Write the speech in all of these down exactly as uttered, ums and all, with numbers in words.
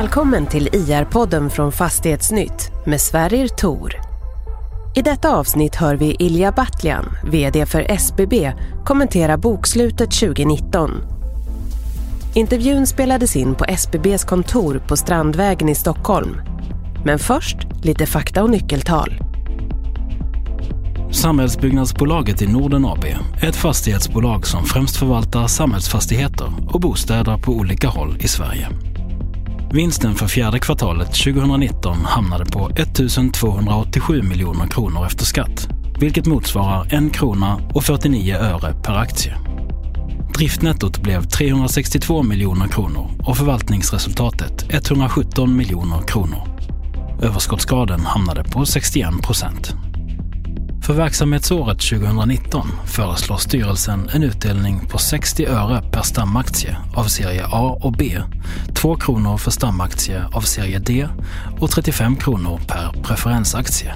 Välkommen till I R-podden från Fastighetsnytt med Sverrir Thor. I detta avsnitt hör vi Ilija Batljan, vd för S B B, kommentera bokslutet tjugonitton. Intervjun spelades in på S B B:s kontor på Strandvägen i Stockholm. Men först lite fakta och nyckeltal. Samhällsbyggnadsbolaget i Norden A B är ett fastighetsbolag som främst förvaltar samhällsfastigheter och bostäder på olika håll i Sverige. Vinsten för fjärde kvartalet tjugonitton hamnade på ett tusen tvåhundraåttiosju miljoner kronor efter skatt, vilket motsvarar en krona och fyrtionio öre per aktie. Driftnettot blev trehundrasextiotvå miljoner kronor och förvaltningsresultatet etthundrasjutton miljoner kronor. Överskottsgraden hamnade på sextioen procent. För verksamhetsåret tjugonitton föreslår styrelsen en utdelning på sextio öre per stamaktie av serie A och B, två kronor för stamaktie av serie D och trettiofem kronor per preferensaktie.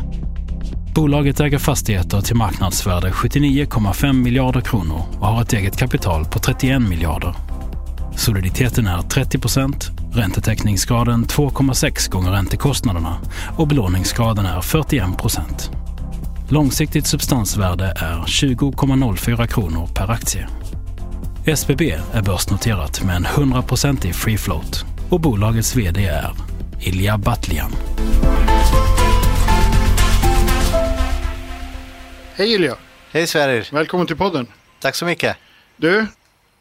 Bolaget äger fastigheter till marknadsvärde sjuttionio komma fem miljarder kronor och har ett eget kapital på trettioen miljarder. Soliditeten är trettio procent, räntetäckningsgraden två komma sex gånger räntekostnaderna och belåningsgraden är fyrtioen procent. Långsiktigt substansvärde är tjugo komma noll fyra kronor per aktie. S B B är börsnoterat med en hundra procent free float och bolagets vd är Ilija Batljan. Hej Ilija. Hej Sverrir. Välkommen till podden. Tack så mycket. Du,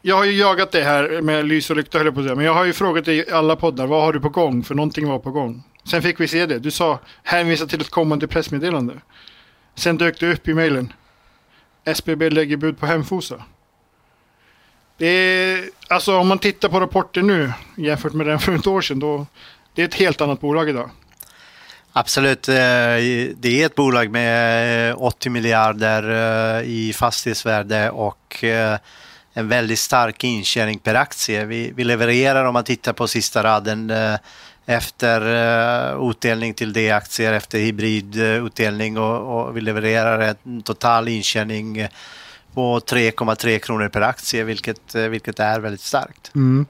jag har ju jagat dig här med lys och lykta höll jag på att säga, men jag har ju frågat dig i alla poddar, vad har du på gång? För någonting var på gång. Sen fick vi se det. Du sa hänvisa till ett kommande pressmeddelande. Sen dök det upp i mejlen. S B B lägger bud på Hemfosa. Det är, alltså om man tittar på rapporten nu jämfört med den för ett år sedan, då, det är ett helt annat bolag idag. Absolut. Det är ett bolag med åttio miljarder i fastighetsvärde och en väldigt stark intjäning per aktie. Vi, vi levererar, om man tittar på sista raden, efter uh, utdelning till D-aktier, efter hybridutdelning uh, och, och vi levererar en total intjäning på tre komma tre kronor per aktie, vilket, uh, vilket är väldigt starkt. Mm.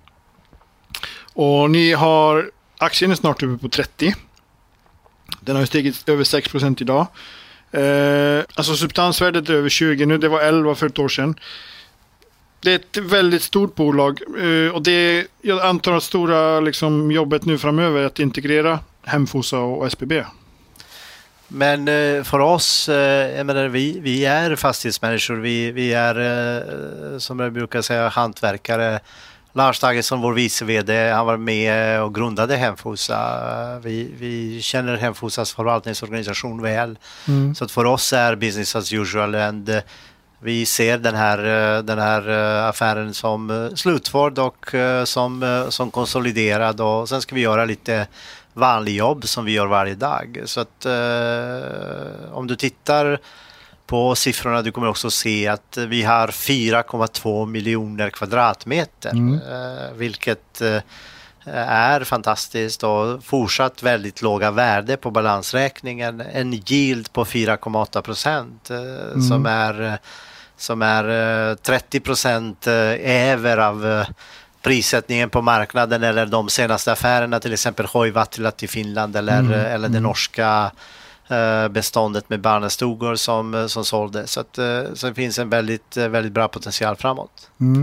Och ni har, aktien är snart uppe på trettio. Den har stigit över sex procent idag. Uh, alltså substansvärdet är över tjugo nu, det var elva för ett år sedan. Det är ett väldigt stort bolag och det, jag antar att stora liksom, jobbet nu framöver är att integrera Hemfosa och S B B. Men för oss, jag menar, vi, vi är fastighetsmänniskor, vi, vi är som jag brukar säga hantverkare. Lars Tagesson, vår vice vd, han var med och grundade Hemfosa. Vi, vi känner Hemfosas förvaltningsorganisation väl. Mm. Så att för oss är business as usual and vi ser den här, den här affären som slutförd och som, som konsoliderad och sen ska vi göra lite vanlig jobb som vi gör varje dag. Så att eh, om du tittar på siffrorna, du kommer också se att vi har fyra komma två miljoner kvadratmeter mm. eh, vilket eh, är fantastiskt och fortsatt väldigt låga värde på balansräkningen. En yield på fyra komma åtta procent eh, mm. som är som är trettio procent över av prissättningen på marknaden eller de senaste affärerna, till exempel Hoivatila till Finland eller, mm. eller det norska beståndet med barnstugor som, som sålde. Så, att, så det finns en väldigt, väldigt bra potential framåt. Mm.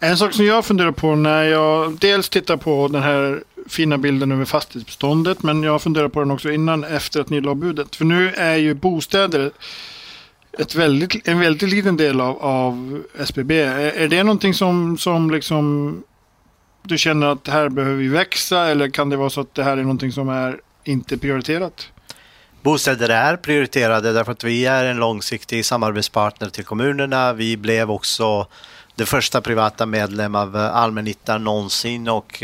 En sak som jag funderar på när jag dels tittar på den här fina bilden över fastighetsbeståndet, men jag funderar på den också innan, efter att ni la budet. För nu är ju bostäder ett väldigt, en väldigt liten del av, av S B B. Är, är det någonting som, som liksom du känner att det här behöver vi växa, eller kan det vara så att det här är någonting som är inte prioriterat? Bostäder är prioriterade därför att vi är en långsiktig samarbetspartner till kommunerna. Vi blev också det första privata medlem av Allmännyttan någonsin och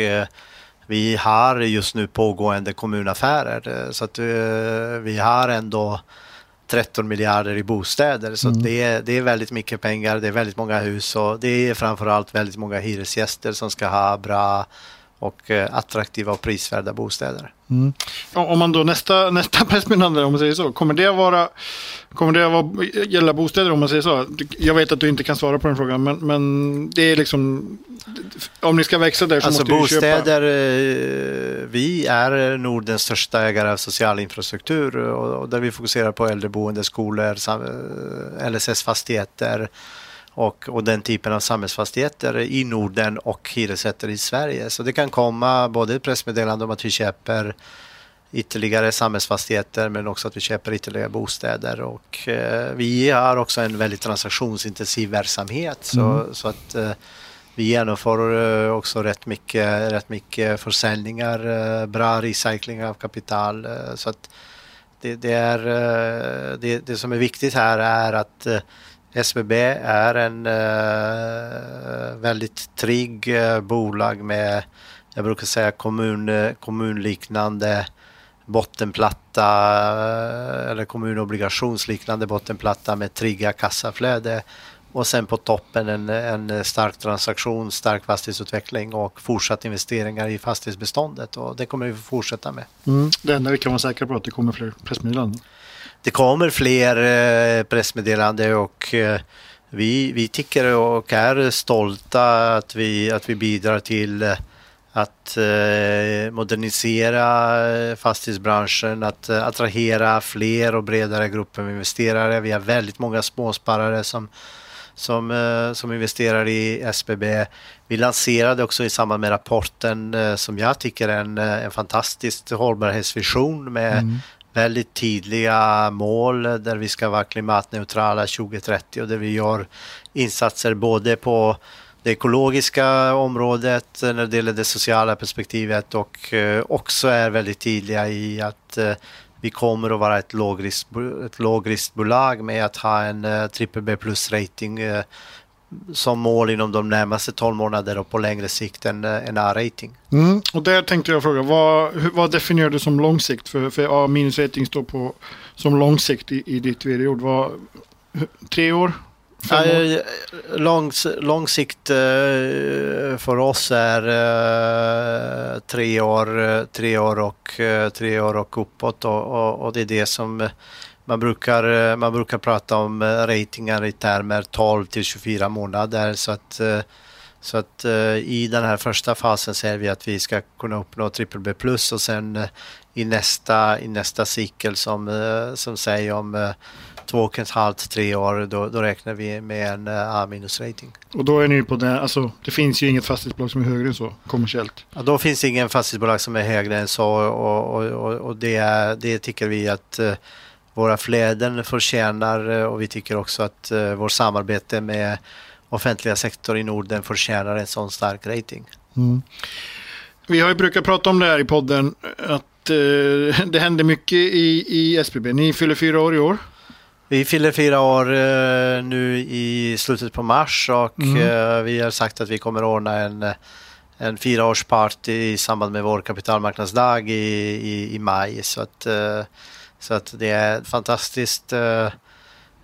vi har just nu pågående kommunaffärer. Så att vi har ändå tretton miljarder i bostäder. Så mm. det, är, det är väldigt mycket pengar, det är väldigt många hus och det är framförallt väldigt många hyresgäster som ska ha bra och attraktiva och prisvärda bostäder. Mm. Om man då nästa nästa pressmeddelande, om man säger så, kommer det vara kommer det vara gälla bostäder, om man säger så? Jag vet att du inte kan svara på den frågan, men men det är liksom, om ni ska växa där så alltså måste ni köpa. Alltså bostäder, vi är Nordens största ägare av social infrastruktur, och där vi fokuserar på äldreboende, skolor, L S S-fastigheter. Och, och den typen av samhällsfastigheter i Norden och hyresrätter i Sverige. Så det kan komma både pressmeddelande om att vi köper ytterligare samhällsfastigheter, men också att vi köper ytterligare bostäder. Och eh, vi har också en väldigt transaktionsintensiv verksamhet. Så, mm. så att eh, vi genomför eh, också rätt mycket, rätt mycket försäljningar, eh, bra recycling av kapital. Eh, så att det, det, är, eh, det, det som är viktigt här är att eh, S B B är en eh, väldigt trygg eh, bolag med, jag brukar säga, kommun, kommunliknande bottenplatta eh, eller kommunobligationsliknande bottenplatta med trygga kassaflöde, och sen på toppen en, en stark transaktion, stark fastighetsutveckling och fortsatt investeringar i fastighetsbeståndet, och det kommer vi fortsätta med. Mm. Det enda vi kan vara säkra på att det kommer fler pressmeddelanden. Det kommer fler pressmeddelande, och vi, vi tycker och är stolta att vi, att vi bidrar till att modernisera fastighetsbranschen, att attrahera fler och bredare grupper av investerare. Vi har väldigt många småsparare som, som, som investerar i S B B. Vi lanserade också i samband med rapporten, som jag tycker är en, en fantastisk hållbarhetsvision med mm. väldigt tydliga mål där vi ska vara klimatneutrala tjugo trettio, och där vi gör insatser både på det ekologiska området när det gäller det sociala perspektivet, och också är väldigt tydliga i att vi kommer att vara ett lågrisk, ett lågriskbolag med att ha en triple B plus rating som mål inom de närmaste tolv månader, och på längre sikt en, en A-rating. Mm, och där tänkte jag fråga, vad, vad definierar du som långsikt? För, för A-rating står på som långsikt i, i ditt vd-ord. Vad, tre år? Fem år? Ja, lång, långsikt för oss är tre år, tre år, och, tre år och uppåt, och, och, och det är det som... Man brukar, man brukar prata om ratingar i termer tolv till tjugofyra månader, så att, så att i den här första fasen ser vi att vi ska kunna uppnå triple B plus, och sen i nästa, i nästa cykel som, som säger om två och ett halvt, tre år, då, då räknar vi med en A-rating. Och då är ni på den, alltså det finns ju inget fastighetsbolag som är högre än så, kommersiellt. Ja, då finns ingen fastighetsbolag som är högre än så, och, och, och, och det, det tycker vi att våra fläden förtjänar, och vi tycker också att uh, vårt samarbete med offentliga sektor i Norden förtjänar en sån stark rating. Mm. Vi har ju brukat prata om det här i podden, att uh, det händer mycket i, i S B B. Ni fyller fyra år i år. Vi fyller fyra år uh, nu i slutet på mars, och mm. uh, vi har sagt att vi kommer ordna en, en fyraårsparty i samband med vår kapitalmarknadsdag i, i, i maj, så att uh, Så att det är fantastiskt eh,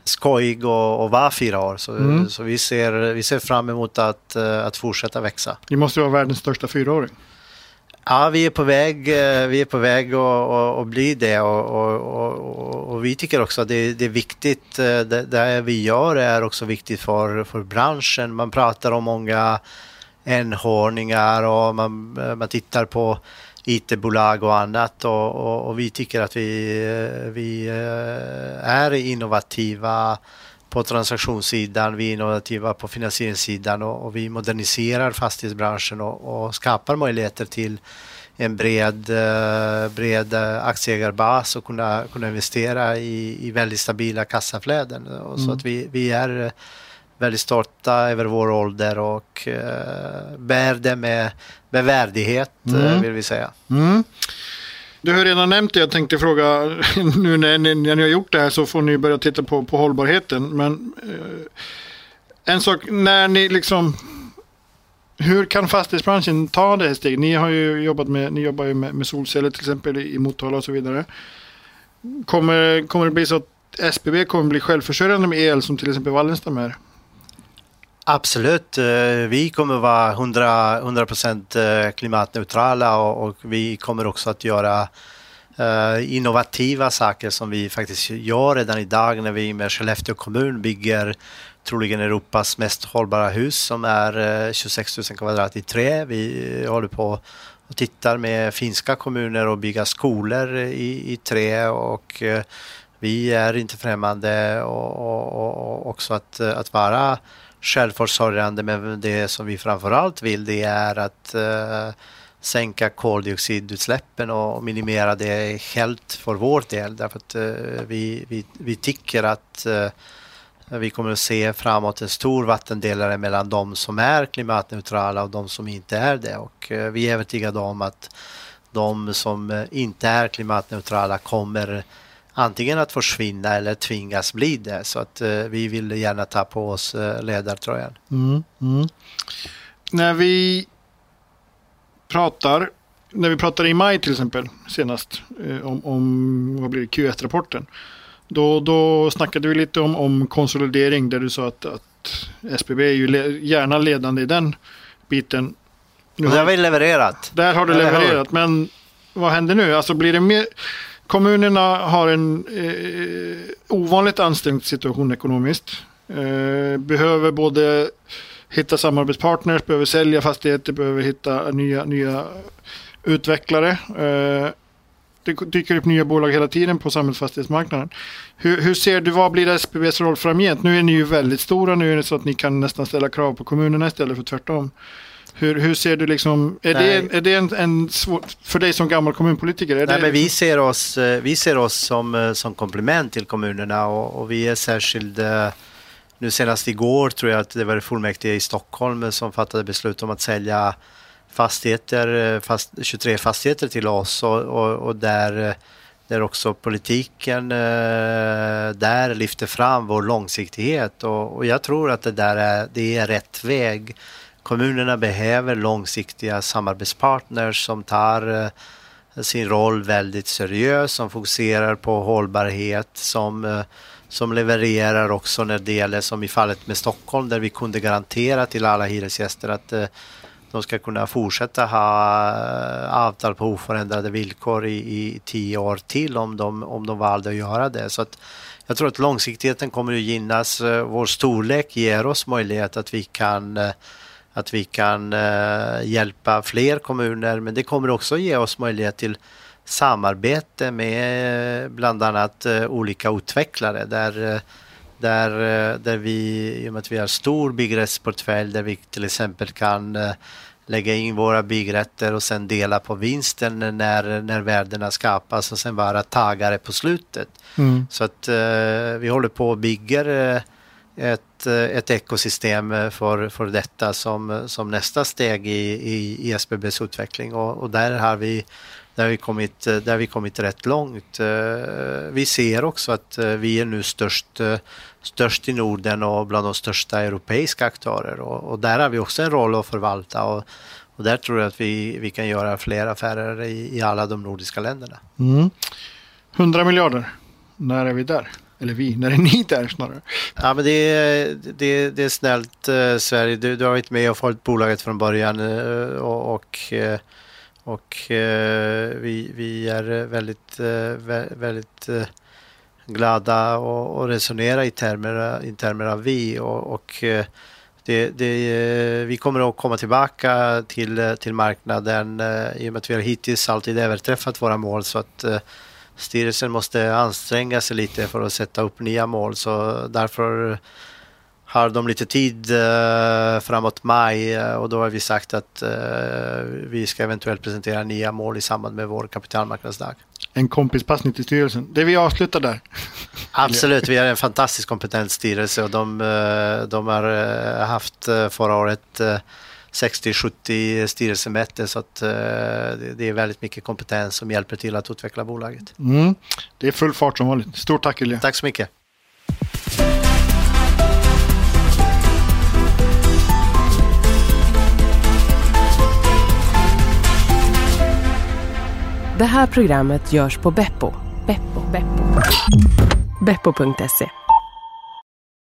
skojig och, och var fyra år. Så, mm. så vi, ser, vi ser fram emot att, att fortsätta växa. Ni måste vara världens största fyraåring. Ja, vi är på väg, vi är på väg och, och, och bli det. Och, och, och, och vi tycker också att det, det är viktigt. Det, det vi gör är också viktigt för, för branschen. Man pratar om många enhörningar, och man, man tittar på I T-bolag och annat, och, och, och vi tycker att vi, vi är innovativa på transaktionssidan, vi är innovativa på finansieringssidan, och, och vi moderniserar fastighetsbranschen, och, och skapar möjligheter till en bred, bred aktieägarbas, och kunna, kunna investera i, i väldigt stabila kassaflöden. Och så mm. att vi, vi är väldigt stolta över vår ålder, och eh, bär det med, med värdighet, mm. eh, vill vi säga. Mm. Du har redan nämnt det, jag tänkte fråga, nu när ni, när ni har gjort det här så får ni börja titta på, på hållbarheten, men eh, en sak, när ni liksom, hur kan fastighetsbranschen ta det här steg? Ni har ju jobbat med, ni jobbar ju med, med solceller till exempel i Motala och så vidare. Kommer, kommer det bli så att S B B kommer bli självförsörjande med el som till exempel Wallenstam är? Absolut, vi kommer vara hundra procent klimatneutrala och vi kommer också att göra innovativa saker som vi faktiskt gör redan idag när vi med Skellefteå kommun bygger troligen Europas mest hållbara hus som är tjugosex tusen kvadrat i trä. Vi håller på och tittar med finska kommuner och bygger skolor i, i trä och vi är inte främmande och, och, och också att, att vara självförsörjande, men det som vi framförallt vill det är att eh, sänka koldioxidutsläppen och minimera det helt för vår del, därför att eh, vi, vi, vi tycker att eh, vi kommer att se framåt en stor vattendelare mellan de som är klimatneutrala och de som inte är det, och eh, vi är övertygade om att de som inte är klimatneutrala kommer antingen att försvinna eller tvingas bli det. Så att eh, vi vill gärna ta på oss eh, ledartröjan. Mm, mm. När vi pratar, när vi pratade i maj till exempel senast eh, om, om vad blir det, Q ett-rapporten. Då, då snackade vi lite om, om konsolidering där du sa att, att S B B är ju le- gärna ledande i den biten. Nu har, där har vi levererat. Där har du där levererat, har men vad händer nu? Alltså blir det mer... Kommunerna har en eh, ovanligt ansträngd situation ekonomiskt. Eh, behöver både hitta samarbetspartners, behöver sälja fastigheter, behöver hitta nya, nya utvecklare. Eh, det dyker upp nya bolag hela tiden på samhällsfastighetsmarknaden. Hur, hur ser du, vad blir S B B:s roll framgent? Nu är ni ju väldigt stora, nu är det så att ni kan nästan ställa krav på kommunerna istället för tvärtom. Hur, hur ser du liksom, är Nej. det, är det en, en svår, för dig som gammal kommunpolitiker? Är Nej, det... men vi ser oss, vi ser oss som, som komplement till kommunerna och, och vi är särskilt, nu senast igår tror jag att det var fullmäktige i Stockholm som fattade beslut om att sälja fastigheter, fast, tjugotre fastigheter till oss och, och, och där, där också politiken där lyfter fram vår långsiktighet och, och jag tror att det där är, det är rätt väg. Kommunerna behöver långsiktiga samarbetspartners som tar sin roll väldigt seriöst, som fokuserar på hållbarhet, som, som levererar också när det gäller som i fallet med Stockholm där vi kunde garantera till alla hyresgäster att de ska kunna fortsätta ha avtal på oförändrade villkor i, i tio år till om de, om de valde att göra det. Så att jag tror att långsiktigheten kommer att gynnas. Vår storlek ger oss möjlighet att vi kan att vi kan eh, hjälpa fler kommuner, men det kommer också ge oss möjlighet till samarbete med eh, bland annat eh, olika utvecklare där, eh, där, eh, där vi, i och med att vi har stor byggrättsportfölj där vi till exempel kan eh, lägga in våra byggrätter och sen dela på vinsten när, när värdena skapas och sen vara tagare på slutet. Mm. Så att eh, vi håller på och bygger eh, Ett, ett ekosystem för, för detta som, som nästa steg i, i, i S B B:s utveckling och, och där har vi, där vi kommit, där vi kommit rätt långt. Vi ser också att vi är nu störst, störst i Norden och bland de största europeiska aktörer och, och där har vi också en roll att förvalta och, och där tror jag att vi, vi kan göra fler affärer i, i alla de nordiska länderna. Mm. hundra miljarder, när är vi där? Eller vi, när det är ni där snarare. Ja, men det är, det är, det är snällt eh, Sverige. Du, du har varit med och följt bolaget från början eh, och, och, eh, och eh, vi, vi är väldigt, eh, väldigt eh, glada och, och resonera i termer, i termer av vi. Och, och det, det, eh, vi kommer att komma tillbaka till, till marknaden eh, i och med att vi har hittills alltid överträffat våra mål så att eh, styrelsen måste anstränga sig lite för att sätta upp nya mål, så därför har de lite tid framåt maj och då har vi sagt att vi ska eventuellt presentera nya mål i samband med vår kapitalmarknadsdag. En kompispassning till styrelsen. Det vi avslutar där. Absolut, vi har en fantastisk kompetent styrelse och de, de har haft förra året sextio till sjuttio styrelsemöten så att eh, det är väldigt mycket kompetens som hjälper till att utveckla bolaget. Mm. Det är full fart som vanligt. Stort tack Ilija. Tack så mycket. Det här programmet görs på Beppo. Beppo. Beppo. Beppo punkt se